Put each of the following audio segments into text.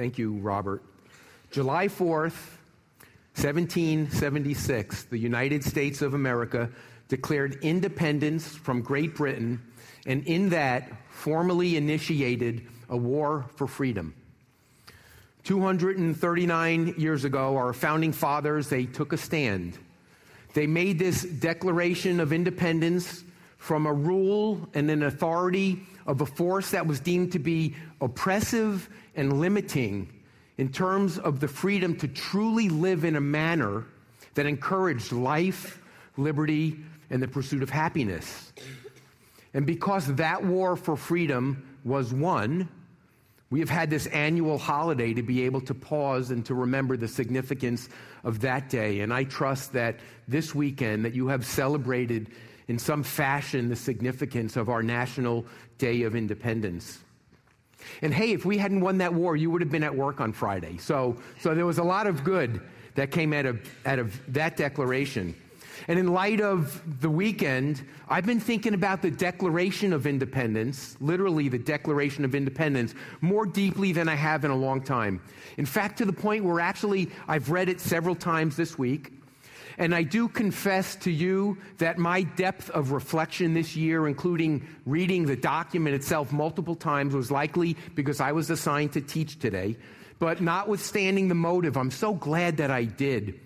Thank you, Robert. July 4th, 1776, the United States of America declared independence from Great Britain, and in that formally initiated a war for freedom. 239 years ago, our founding fathers, they took a stand. They made this Declaration of Independence from a rule and an authority of a force that was deemed to be oppressive and limiting in terms of the freedom to truly live in a manner that encouraged life, liberty, and the pursuit of happiness. And because that war for freedom was won, we have had this annual holiday to be able to pause and to remember the significance of that day. And I trust that this weekend that you have celebrated in some fashion the significance of our National Day of Independence. And hey, if we hadn't won that war, you would have been at work on Friday. So there was a lot of good that came out of that declaration. And in light of the weekend, I've been thinking about the Declaration of Independence, literally the Declaration of Independence, more deeply than I have in a long time. In fact, to the point where actually I've read it several times this week. And I do confess to you that my depth of reflection this year, including reading the document itself multiple times, was likely because I was assigned to teach today. But notwithstanding the motive, I'm so glad that I did.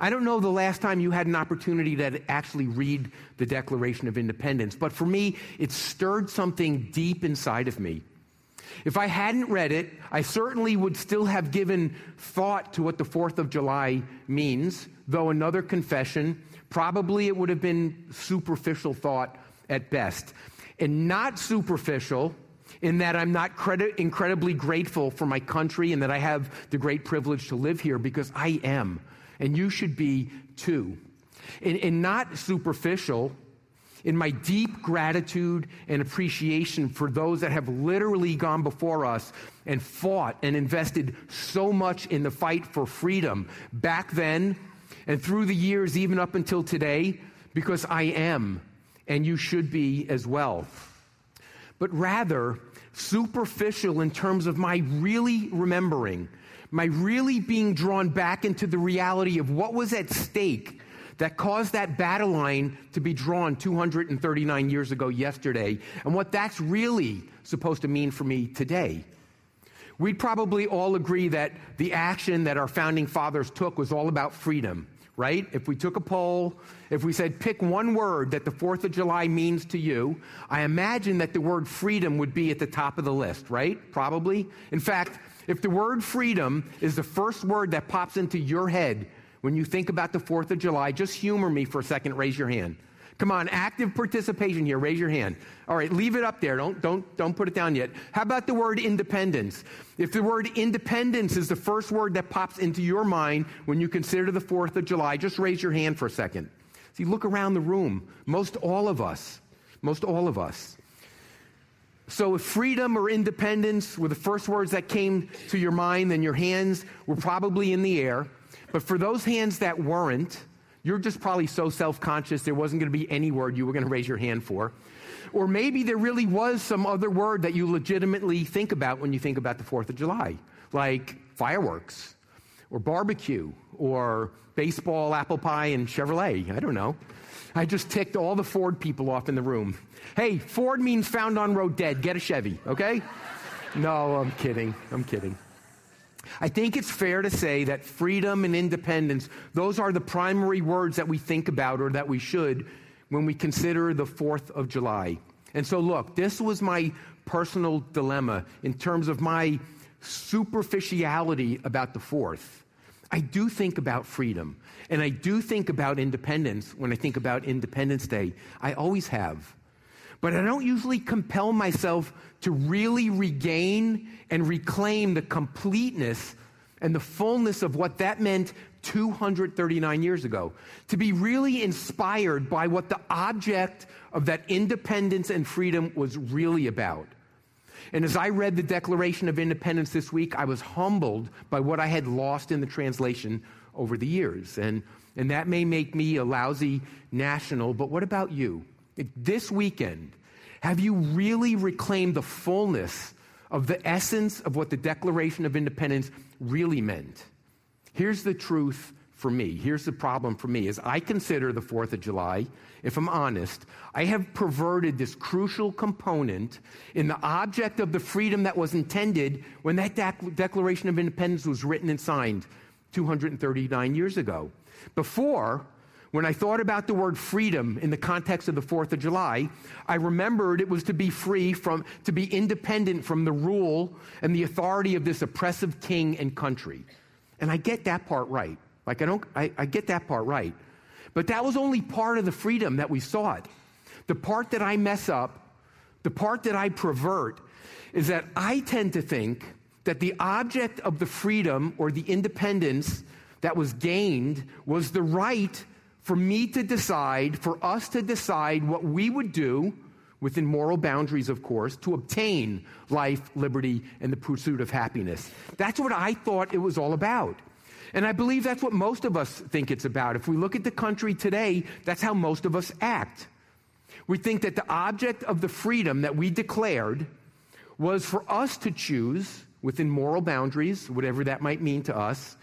I don't know the last time you had an opportunity to actually read the Declaration of Independence, but for me, it stirred something deep inside of me. If I hadn't read it, I certainly would still have given thought to what the 4th of July means, though another confession, probably it would have been superficial thought at best. And not superficial in that I'm not incredibly grateful for my country and that I have the great privilege to live here, because I am. And you should be too. And not superficial in my deep gratitude and appreciation for those that have literally gone before us and fought and invested so much in the fight for freedom back then and through the years, even up until today, because I am, and you should be as well. But rather, superficial in terms of my really remembering, my really being drawn back into the reality of what was at stake that caused that battle line to be drawn 239 years ago yesterday, and what that's really supposed to mean for me today. We'd probably all agree that the action that our founding fathers took was all about freedom, right? If we took a poll, if we said, pick one word that the 4th of July means to you, I imagine that the word freedom would be at the top of the list, right? Probably. In fact, if the word freedom is the first word that pops into your head when you think about the 4th of July, just humor me for a second, raise your hand. Come on, active participation here, raise your hand. All right, leave it up there, don't put it down yet. How about the word independence? If the word independence is the first word that pops into your mind when you consider the 4th of July, just raise your hand for a second. See, look around the room, most all of us. So if freedom or independence were the first words that came to your mind, then your hands were probably in the air. But for those hands that weren't, you're just probably so self-conscious there wasn't going to be any word you were going to raise your hand for. Or maybe there really was some other word that you legitimately think about when you think about the 4th of July, like fireworks or barbecue or baseball, apple pie, and Chevrolet. I don't know. I just ticked all the Ford people off in the room. Hey, Ford means found on road dead. Get a Chevy, okay? No, I'm kidding. I think it's fair to say that freedom and independence, those are the primary words that we think about, or that we should, when we consider the 4th of July. And so look, this was my personal dilemma in terms of my superficiality about the 4th. I do think about freedom, and I do think about independence when I think about Independence Day. I always have. But I don't usually compel myself to really regain and reclaim the completeness and the fullness of what that meant 239 years ago. To be really inspired by what the object of that independence and freedom was really about. And as I read the Declaration of Independence this week, I was humbled by what I had lost in the translation over the years. And that may make me a lousy national, but what about you? This weekend, have you really reclaimed the fullness of the essence of what the Declaration of Independence really meant. Here's the truth for me. Here's the problem for me. As I consider the 4th of July, if I'm honest, I have perverted this crucial component in the object of the freedom that was intended when that Declaration of Independence was written and signed 239 years ago. Before, when I thought about the word freedom in the context of the 4th of July, I remembered it was to be free from, to be independent from the rule and the authority of this oppressive king and country. And I get that part right. Like, I get that part right. But that was only part of the freedom that we sought. The part that I mess up, the part that I pervert, is that I tend to think that the object of the freedom or the independence that was gained was the right for me to decide, for us to decide what we would do, within moral boundaries, of course, to obtain life, liberty, and the pursuit of happiness. That's what I thought it was all about. And I believe that's what most of us think it's about. If we look at the country today, that's how most of us act. We think that the object of the freedom that we declared was for us to choose, within moral boundaries, whatever that might mean to us,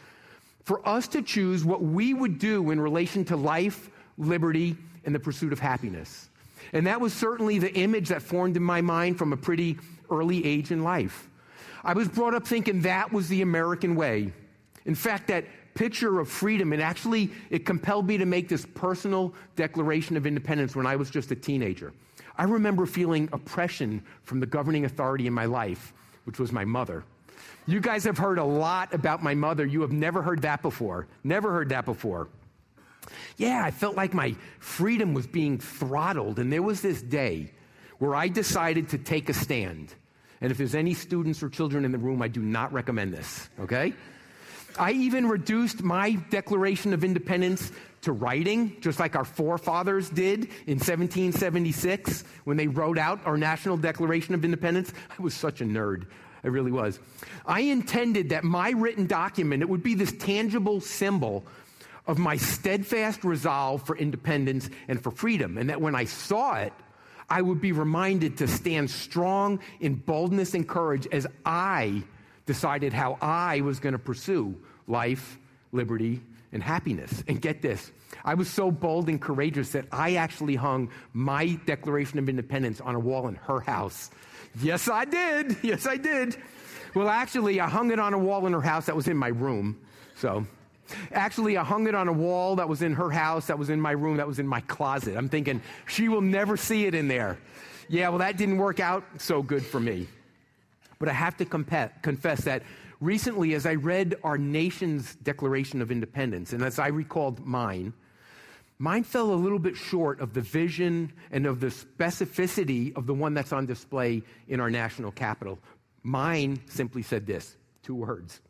for us to choose what we would do in relation to life, liberty, and the pursuit of happiness. And that was certainly the image that formed in my mind from a pretty early age in life. I was brought up thinking that was the American way. In fact, that picture of freedom, and actually it compelled me to make this personal declaration of independence when I was just a teenager. I remember feeling oppression from the governing authority in my life, which was my mother. You guys have heard a lot about my mother. You have never heard that before. Never heard that before. Yeah, I felt like my freedom was being throttled. And there was this day where I decided to take a stand. And if there's any students or children in the room, I do not recommend this, okay? I even reduced my Declaration of Independence to writing, just like our forefathers did in 1776 when they wrote out our National Declaration of Independence. I was such a nerd. I really was. I intended that my written document, it would be this tangible symbol of my steadfast resolve for independence and for freedom, and that when I saw it, I would be reminded to stand strong in boldness and courage as I decided how I was going to pursue life, liberty, and happiness. And get this, I was so bold and courageous that I actually hung my Declaration of Independence on a wall in her house. Yes, I did. Yes, I did. Well, actually, I hung it on a wall in her house that was in my room. So, actually, I hung it on a wall that was in her house, that was in my room, that was in my closet. I'm thinking, she will never see it in there. Yeah, well, that didn't work out so good for me. But I have to confess that recently, as I read our nation's Declaration of Independence, and as I recalled mine fell a little bit short of the vision and of the specificity of the one that's on display in our national capital. Mine simply said this, two words: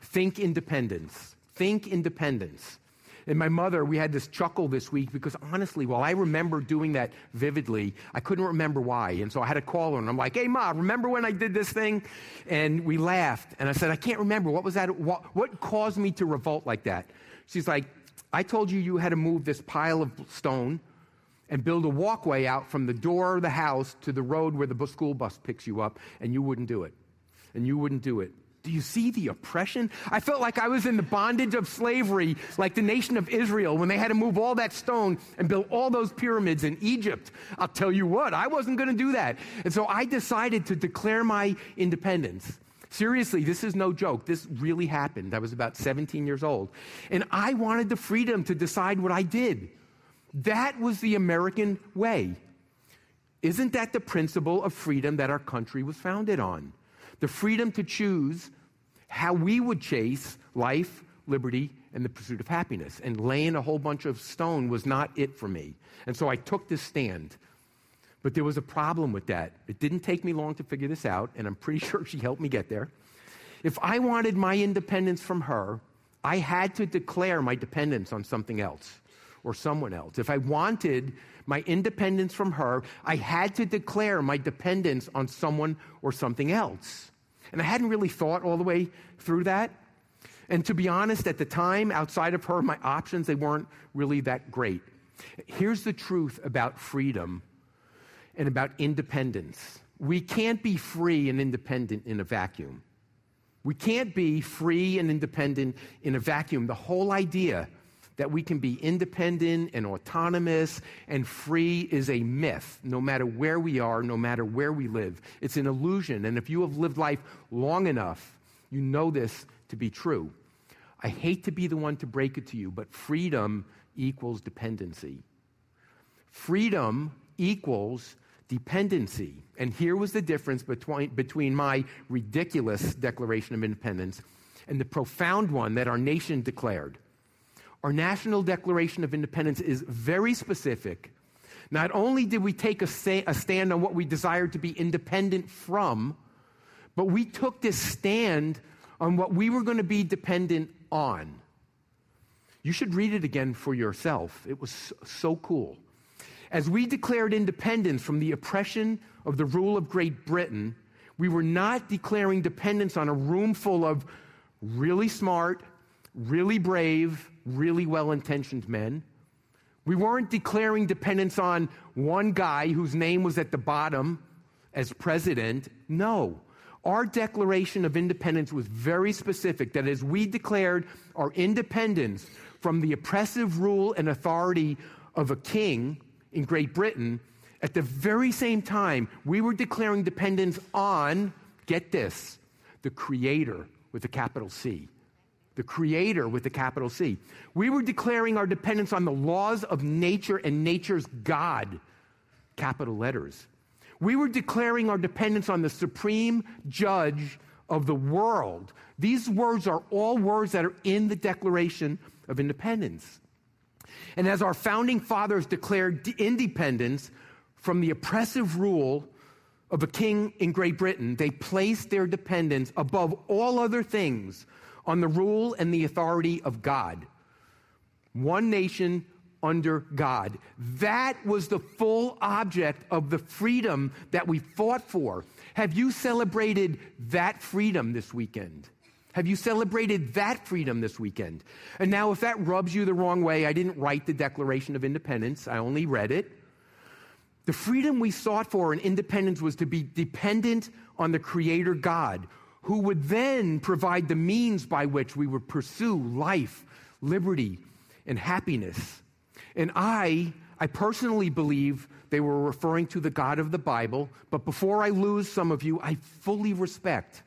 think independence. Think independence. And my mother, we had this chuckle this week because honestly, while I remember doing that vividly, I couldn't remember why. And so I had to call her and I'm like, hey, Ma, remember when I did this thing? And we laughed. And I said, I can't remember. What was that? What caused me to revolt like that? She's like, I told you had to move this pile of stone and build a walkway out from the door of the house to the road where the school bus picks you up, and you wouldn't do it. And you wouldn't do it. Do you see the oppression? I felt like I was in the bondage of slavery, like the nation of Israel, when they had to move all that stone and build all those pyramids in Egypt. I'll tell you what, I wasn't going to do that. And so I decided to declare my independence. Seriously, this is no joke. This really happened. I was about 17 years old. And I wanted the freedom to decide what I did. That was the American way. Isn't that the principle of freedom that our country was founded on? The freedom to choose how we would chase life, liberty, and the pursuit of happiness. And laying a whole bunch of stone was not it for me. And so I took this stand. But there was a problem with that. It didn't take me long to figure this out, and I'm pretty sure she helped me get there. If I wanted my independence from her, I had to declare my dependence on something else or someone else. If I wanted my independence from her, I had to declare my dependence on someone or something else. And I hadn't really thought all the way through that. And to be honest, at the time, outside of her, my options, they weren't really that great. Here's the truth about freedom and about independence. We can't be free and independent in a vacuum. We can't be free and independent in a vacuum. The whole idea that we can be independent and autonomous and free is a myth, no matter where we are, no matter where we live. It's an illusion. And if you have lived life long enough, you know this to be true. I hate to be the one to break it to you, but freedom equals dependency. Freedom equals dependency. And here was the difference between my ridiculous Declaration of Independence and the profound one that our nation declared. Our National Declaration of Independence is very specific. Not only did we take a stand on what we desired to be independent from, but we took this stand on what we were going to be dependent on. You should read it again for yourself. It was so cool. As we declared independence from the oppression of the rule of Great Britain, we were not declaring dependence on a room full of really smart, really brave, really well-intentioned men. We weren't declaring dependence on one guy whose name was at the bottom as president. No. Our Declaration of Independence was very specific, that as we declared our independence from the oppressive rule and authority of a king in Great Britain, at the very same time, we were declaring dependence on, get this, the Creator with a capital C. The Creator with a capital C. We were declaring our dependence on the laws of nature and nature's God, capital letters. We were declaring our dependence on the supreme judge of the world. These words are all words that are in the Declaration of Independence. And as our founding fathers declared independence from the oppressive rule of a king in Great Britain, they placed their dependence above all other things on the rule and the authority of God. One nation under God. That was the full object of the freedom that we fought for. Have you celebrated that freedom this weekend? Have you celebrated that freedom this weekend? And now if that rubs you the wrong way, I didn't write the Declaration of Independence. I only read it. The freedom we sought for in independence was to be dependent on the Creator God, who would then provide the means by which we would pursue life, liberty, and happiness. And I personally believe they were referring to the God of the Bible, but before I lose some of you, I fully respect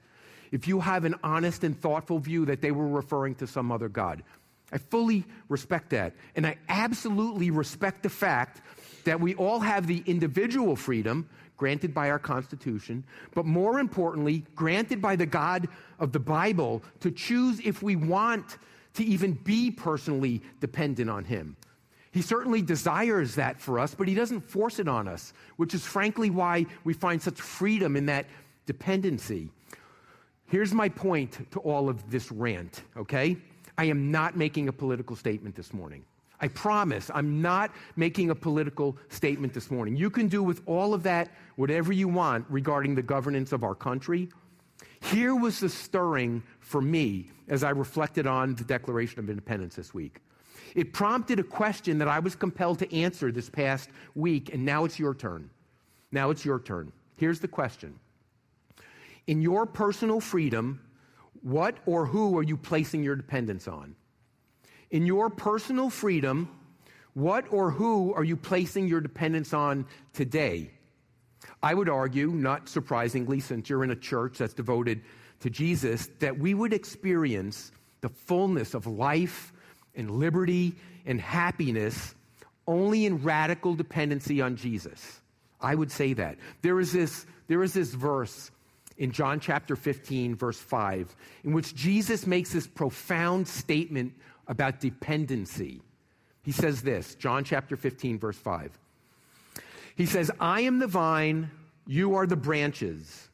if you have an honest and thoughtful view that they were referring to some other God. I fully respect that. And I absolutely respect the fact that we all have the individual freedom granted by our Constitution, but more importantly, granted by the God of the Bible to choose if we want to even be personally dependent on Him. He certainly desires that for us, but He doesn't force it on us, which is frankly why we find such freedom in that dependency. Here's my point to all of this rant, okay? I am not making a political statement this morning. I promise I'm not making a political statement this morning. You can do with all of that whatever you want regarding the governance of our country. Here was the stirring for me as I reflected on the Declaration of Independence this week. It prompted a question that I was compelled to answer this past week, and now it's your turn. Now it's your turn. Here's the question. In your personal freedom, what or who are you placing your dependence on? In your personal freedom, what or who are you placing your dependence on today? I would argue, not surprisingly, since you're in a church that's devoted to Jesus, that we would experience the fullness of life and liberty and happiness only in radical dependency on Jesus. I would say that. There is this verse in John chapter 15, verse 5, in which Jesus makes this profound statement about dependency. He says this, John chapter 15, verse 5. He says, "I am the vine, you are the branches.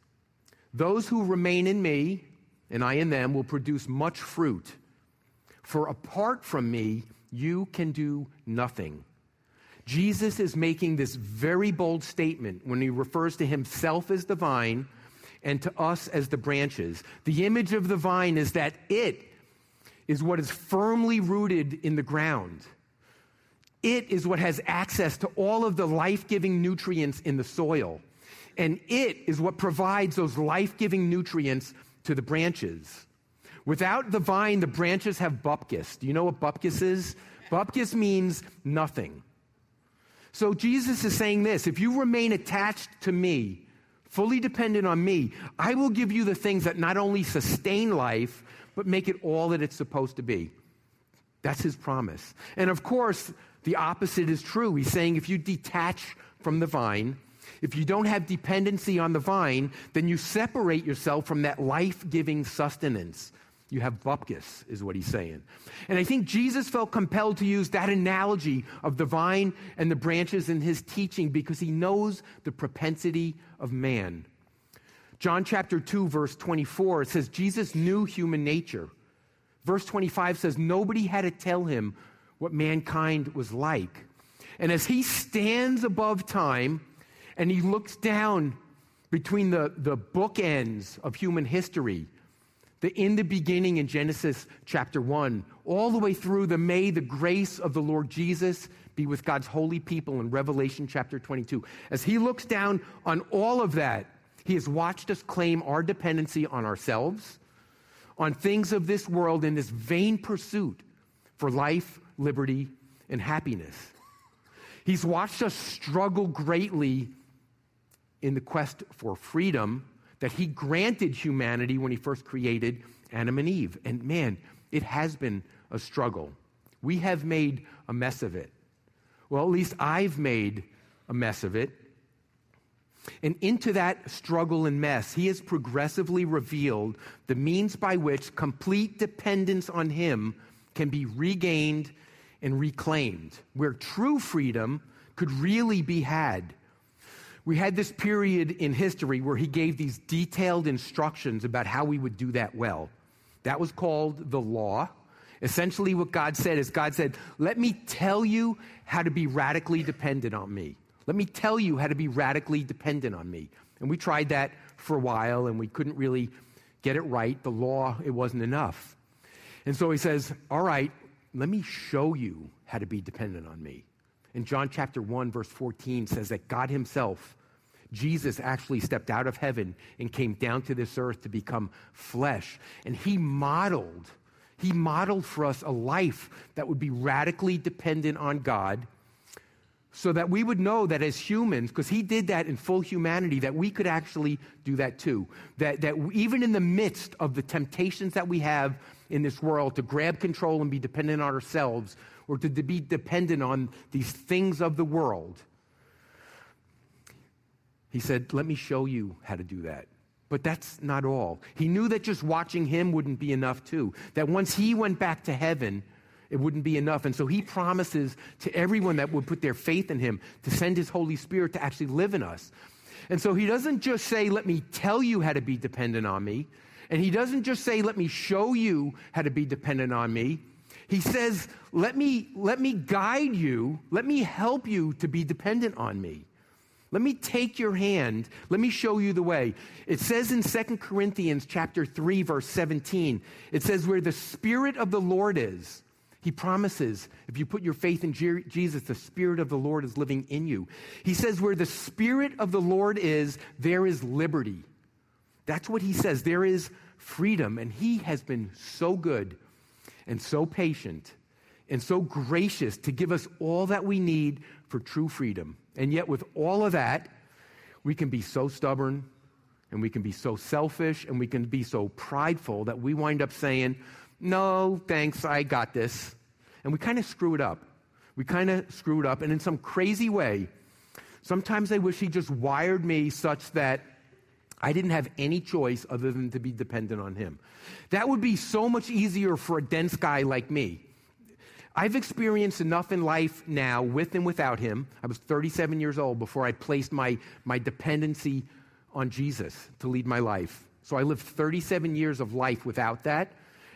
Those who remain in me, and I in them, will produce much fruit. For apart from me, you can do nothing." Jesus is making this very bold statement when he refers to himself as the vine and to us as the branches. The image of the vine is that it is what is firmly rooted in the ground. It is what has access to all of the life-giving nutrients in the soil. and it is what provides those life-giving nutrients to the branches. Without the vine, the branches have bupkis. Do you know what bupkis is? Bupkis means nothing. So Jesus is saying this: if you remain attached to me, fully dependent on me, I will give you the things that not only sustain life, but make it all that it's supposed to be. That's his promise. And of course, the opposite is true. He's saying if you detach from the vine, if you don't have dependency on the vine, then you separate yourself from that life-giving sustenance. You have bupkis, is what he's saying. And I think Jesus felt compelled to use that analogy of the vine and the branches in his teaching because he knows the propensity of man. John chapter 2, verse 24, it says, Jesus knew human nature. Verse 25 says, nobody had to tell him what mankind was like. And as he stands above time and he looks down between the bookends of human history, in the beginning in Genesis chapter 1, all the way through may the grace of the Lord Jesus be with God's holy people in Revelation chapter 22. As he looks down on all of that, he has watched us claim our dependency on ourselves, on things of this world, in this vain pursuit for life, liberty, and happiness. He's watched us struggle greatly in the quest for freedom that he granted humanity when he first created Adam and Eve. And man, it has been a struggle. We have made a mess of it. Well, at least I've made a mess of it. And into that struggle and mess, he has progressively revealed the means by which complete dependence on him can be regained and reclaimed, where true freedom could really be had. We had this period in history where he gave these detailed instructions about how we would do that well. That was called the law. Essentially what God said is, God said, let me tell you how to be radically dependent on me. Let me tell you how to be radically dependent on me. And we tried that for a while and we couldn't really get it right. The law, it wasn't enough. And so he says, all right, let me show you how to be dependent on me. In John chapter 1, verse 14 says that God himself, Jesus, actually stepped out of heaven and came down to this earth to become flesh. And he modeled for us a life that would be radically dependent on God so that we would know that as humans, because he did that in full humanity, that we could actually do that too. That even in the midst of the temptations that we have in this world to grab control and be dependent on ourselves, or to be dependent on these things of the world, he said, let me show you how to do that. But that's not all. He knew that just watching him wouldn't be enough too, that once he went back to heaven, it wouldn't be enough. And so he promises to everyone that would put their faith in him to send his Holy Spirit to actually live in us. And so he doesn't just say, let me tell you how to be dependent on me. And he doesn't just say, let me show you how to be dependent on me. He says, let me guide you. Let me help you to be dependent on me. Let me take your hand. Let me show you the way. It says in 2 Corinthians chapter 3, verse 17, it says where the Spirit of the Lord is, he promises if you put your faith in Jesus, the Spirit of the Lord is living in you. He says where the Spirit of the Lord is, there is liberty. That's what he says. There is freedom. And he has been so good and so patient and so gracious to give us all that we need for true freedom. And yet with all of that, we can be so stubborn and we can be so selfish and we can be so prideful that we wind up saying, no, thanks, I got this. And we kind of screw it up. And in some crazy way, sometimes I wish he just wired me such that I didn't have any choice other than to be dependent on him. That would be so much easier for a dense guy like me. I've experienced enough in life now with and without him. I was 37 years old before I placed my dependency on Jesus to lead my life. So I lived 37 years of life without that.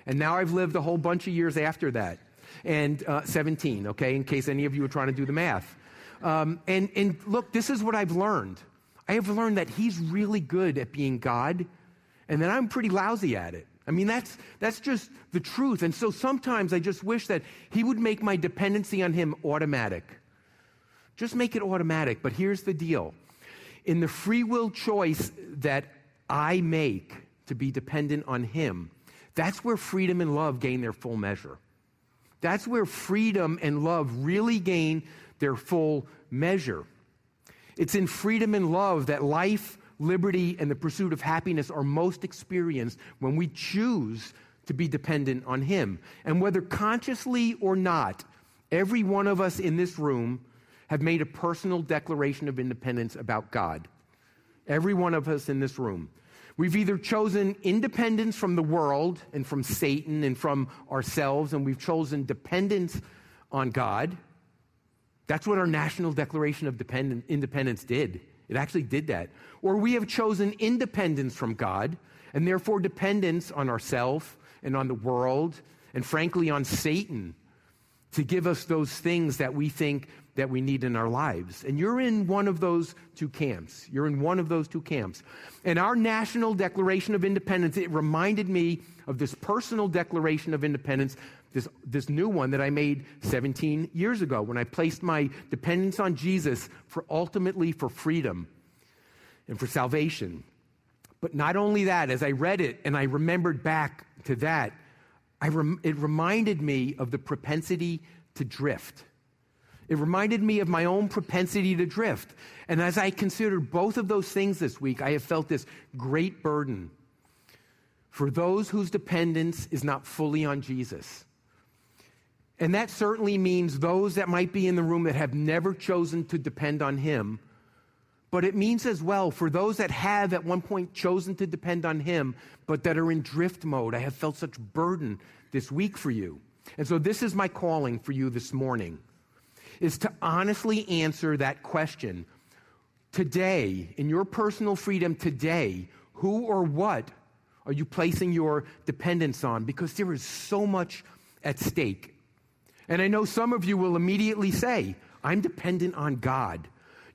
And now I've lived a whole bunch of years after that. And 17, okay, in case any of you are trying to do the math. And look, this is what I've learned. I have learned that he's really good at being God and that I'm pretty lousy at it. I mean, that's just the truth. And so sometimes I just wish that he would make my dependency on him automatic. Just make it automatic. But here's the deal. in the free will choice that I make to be dependent on him, that's where freedom and love gain their full measure. That's where freedom and love really gain their full measure. It's in freedom and love that life, liberty, and the pursuit of happiness are most experienced when we choose to be dependent on him. And whether consciously or not, every one of us in this room have made a personal declaration of independence about God. Every one of us in this room. We've either chosen independence from the world and from Satan and from ourselves, and we've chosen dependence on God. That's what our National Declaration of Independence did. It actually did that. Or we have chosen independence from God and therefore dependence on ourselves and on the world and frankly on Satan to give us those things that we think that we need in our lives. And you're in one of those two camps. You're in one of those two camps. And our National Declaration of Independence, it reminded me of this personal declaration of independence, this new one that I made 17 years ago when I placed my dependence on Jesus ultimately for freedom and for salvation. But not only that, as I read it and I remembered back to that, it reminded me of the propensity to drift. It reminded me of my own propensity to drift. And as I considered both of those things this week, I have felt this great burden for those whose dependence is not fully on Jesus. And that certainly means those that might be in the room that have never chosen to depend on him. But it means as well for those that have at one point chosen to depend on him, but that are in drift mode. I have felt such burden this week for you. And so this is my calling for you this morning, is to honestly answer that question. Today, in your personal freedom today, who or what are you placing your dependence on? Because there is so much at stake. And I know some of you will immediately say, I'm dependent on God.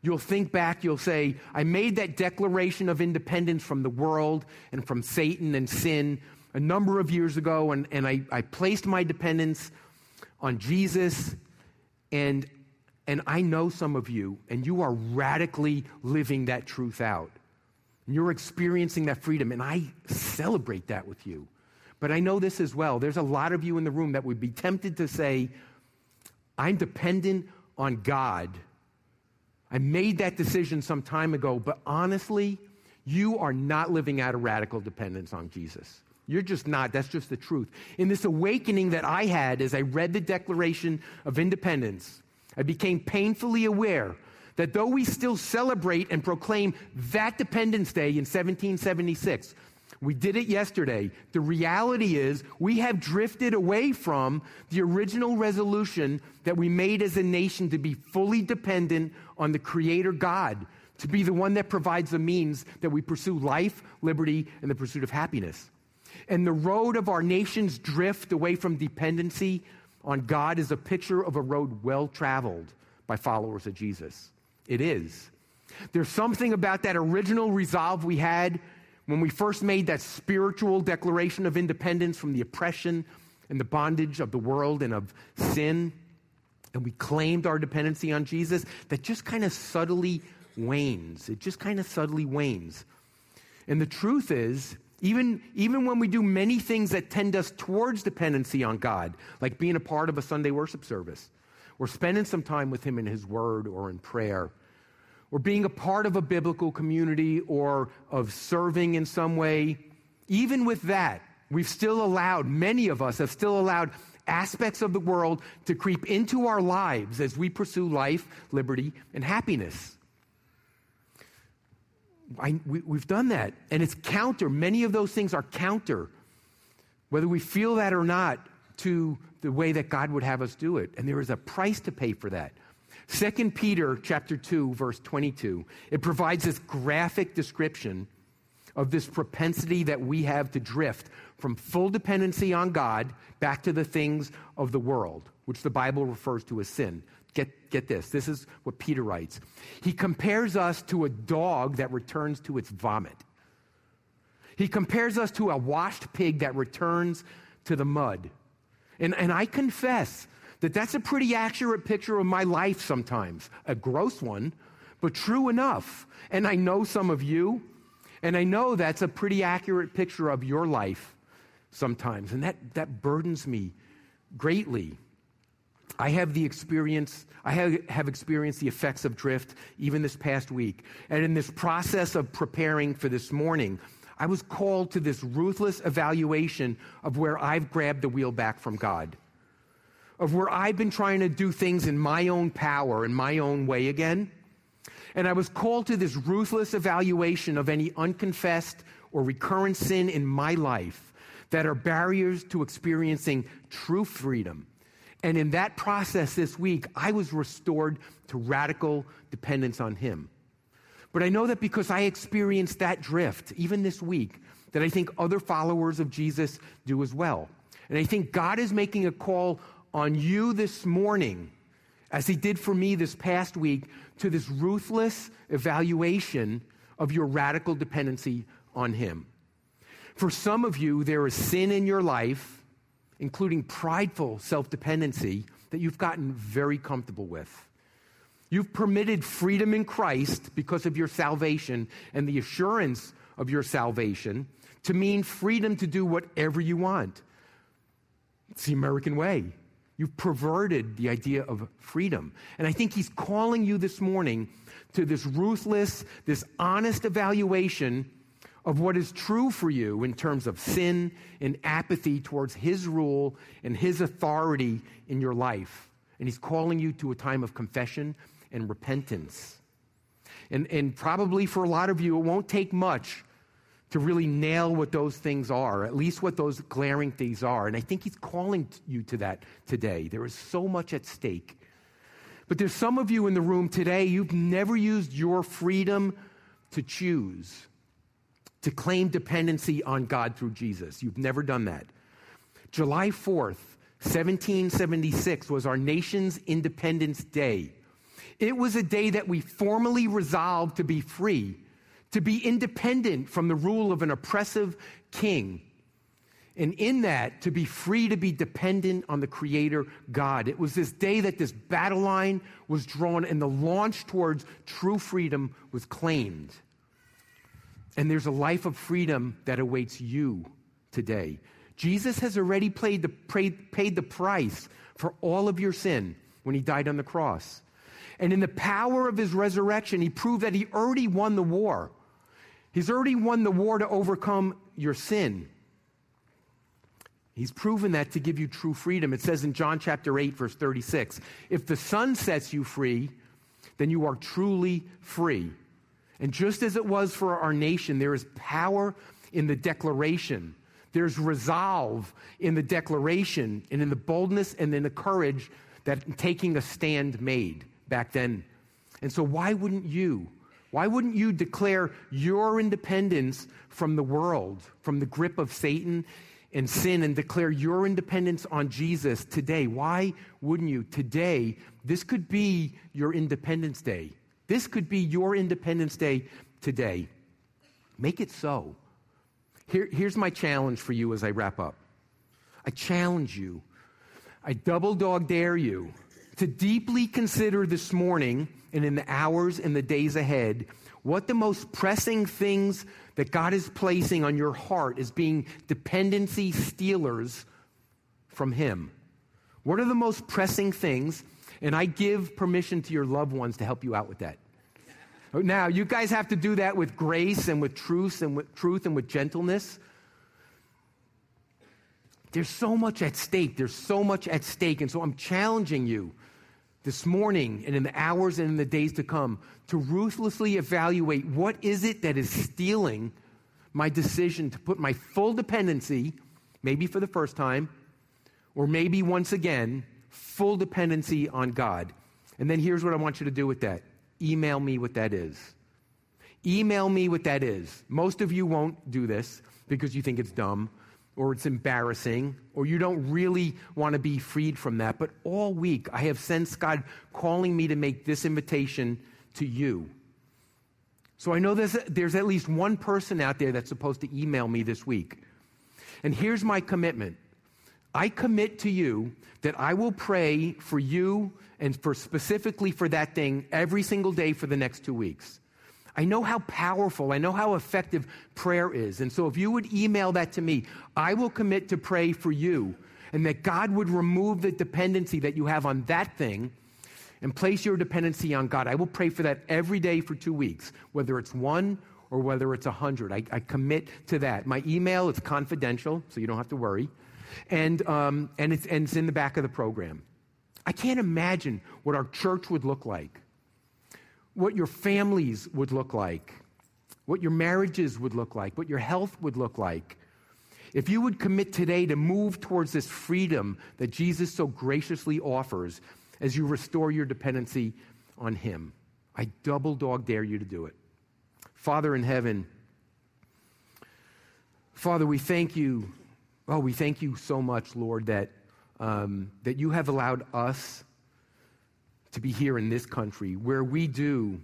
You'll think back, you'll say, I made that declaration of independence from the world and from Satan and sin a number of years ago, and I placed my dependence on Jesus. And I know some of you, and you are radically living that truth out. And you're experiencing that freedom, and I celebrate that with you. But I know this as well. There's a lot of you in the room that would be tempted to say, I'm dependent on God. I made that decision some time ago, but honestly, you are not living out a radical dependence on Jesus. You're just not. That's just the truth. In this awakening that I had as I read the Declaration of Independence, I became painfully aware that though we still celebrate and proclaim that Dependence Day in 1776, we did it yesterday, the reality is we have drifted away from the original resolution that we made as a nation to be fully dependent on the Creator God, to be the one that provides the means that we pursue life, liberty, and the pursuit of happiness. And the road of our nation's drift away from dependency on God is a picture of a road well traveled by followers of Jesus. It is. There's something about that original resolve we had when we first made that spiritual declaration of independence from the oppression and the bondage of the world and of sin, and we claimed our dependency on Jesus, that just kind of subtly wanes. It just kind of subtly wanes. And the truth is, even when we do many things that tend us towards dependency on God, like being a part of a Sunday worship service, or spending some time with him in his word or in prayer, or being a part of a biblical community or of serving in some way, even with that, many of us have still allowed aspects of the world to creep into our lives as we pursue life, liberty, and happiness. We've done that, and it's counter. Many of those things are counter, whether we feel that or not, to the way that God would have us do it. And there is a price to pay for that. 2 Peter chapter 2, verse 22, it provides this graphic description of this propensity that we have to drift from full dependency on God back to the things of the world, which the Bible refers to as sin. Get this. This is what Peter writes. He compares us to a dog that returns to its vomit. He compares us to a washed pig that returns to the mud. And I confess that's a pretty accurate picture of my life sometimes. A gross one, but true enough. And I know some of you, and I know that's a pretty accurate picture of your life sometimes, and that burdens me greatly. I have experienced the effects of drift even this past week. And in this process of preparing for this morning, I was called to this ruthless evaluation of where I've grabbed the wheel back from God, of where I've been trying to do things in my own power, in my own way again. And I was called to this ruthless evaluation of any unconfessed or recurrent sin in my life that are barriers to experiencing true freedom. And in that process this week, I was restored to radical dependence on Him. But I know that because I experienced that drift, even this week, that I think other followers of Jesus do as well. And I think God is making a call on you this morning, as He did for me this past week, to this ruthless evaluation of your radical dependency on Him. For some of you, there is sin in your life, including prideful self-dependency, that you've gotten very comfortable with. You've permitted freedom in Christ because of your salvation and the assurance of your salvation to mean freedom to do whatever you want. It's the American way. You've perverted the idea of freedom. And I think He's calling you this morning to this ruthless, this honest evaluation of what is true for you in terms of sin and apathy towards His rule and His authority in your life. And He's calling you to a time of confession and repentance. And probably for a lot of you, it won't take much to really nail what those things are, at least what those glaring things are. And I think He's calling you to that today. There is so much at stake. But there's some of you in the room today, you've never used your freedom to choose, to claim dependency on God through Jesus. You've never done that. July 4th, 1776 was our nation's Independence Day. It was a day that we formally resolved to be free, to be independent from the rule of an oppressive king. And in that, to be free to be dependent on the Creator God. It was this day that this battle line was drawn and the launch towards true freedom was claimed. And there's a life of freedom that awaits you today. Jesus has already paid the price for all of your sin when He died on the cross. And in the power of His resurrection, He proved that He already won the war. He's already won the war to overcome your sin. He's proven that to give you true freedom. It says in John chapter 8, verse 36, "If the Son sets you free, then you are truly free." And just as it was for our nation, there is power in the declaration. There's resolve in the declaration and in the boldness and in the courage that taking a stand made back then. And so why wouldn't you declare your independence from the world, from the grip of Satan and sin, and declare your independence on Jesus today? Why wouldn't you? Today, this could be your Independence Day. This could be your Independence Day today. Make it so. Here's my challenge for you as I wrap up. I challenge you, I double dog dare you to deeply consider this morning and in the hours and the days ahead what the most pressing things that God is placing on your heart as being dependency stealers from Him. What are the most pressing things? And I give permission to your loved ones to help you out with that. Now, you guys have to do that with grace and with truth and with gentleness. There's so much at stake. And so I'm challenging you this morning and in the hours and in the days to come to ruthlessly evaluate what is it that is stealing my decision to put my full dependency, maybe for the first time, or maybe once again, full dependency on God. And then here's what I want you to do with that. Email me what that is. Most of you won't do this because you think it's dumb or it's embarrassing or you don't really want to be freed from that. But all week I have sensed God calling me to make this invitation to you. So I know there's at least one person out there that's supposed to email me this week. And here's my commitment. I commit to you that I will pray for you and for specifically for that thing every single day for the next 2 weeks. I know how powerful, I know how effective prayer is. And so if you would email that to me, I will commit to pray for you and that God would remove the dependency that you have on that thing and place your dependency on God. I will pray for that every day for 2 weeks, whether it's one or whether it's 100. I commit to that. My email is confidential, so you don't have to worry. And it's in the back of the program. I can't imagine what our church would look like, what your families would look like, what your marriages would look like, what your health would look like, if you would commit today to move towards this freedom that Jesus so graciously offers as you restore your dependency on him. I double dog dare you to do it. Father in heaven, Father, we thank you. Oh, we thank you so much, Lord, that you have allowed us to be here in this country where we do,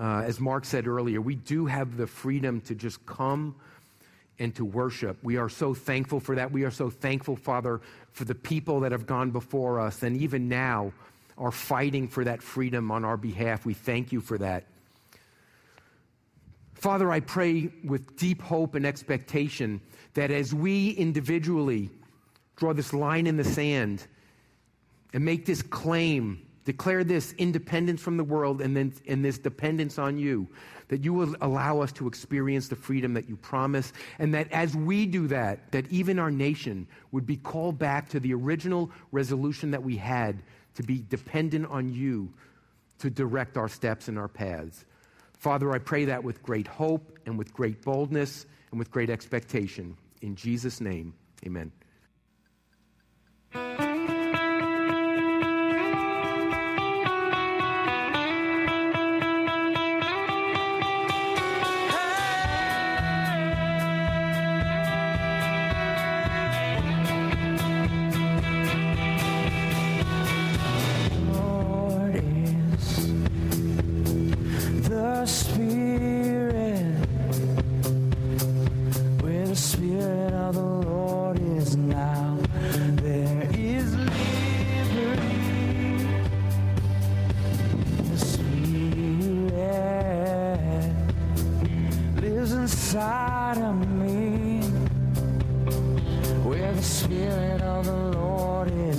as Mark said earlier, we do have the freedom to just come and to worship. We are so thankful for that. We are so thankful, Father, for the people that have gone before us and even now are fighting for that freedom on our behalf. We thank you for that. Father, I pray with deep hope and expectation that as we individually draw this line in the sand and make this claim, declare this independence from the world and then in this dependence on you, that you will allow us to experience the freedom that you promise, and that as we do that, that even our nation would be called back to the original resolution that we had to be dependent on you to direct our steps and our paths. Father, I pray that with great hope and with great boldness and with great expectation. In Jesus' name, amen. Of me, where the Spirit of the Lord is.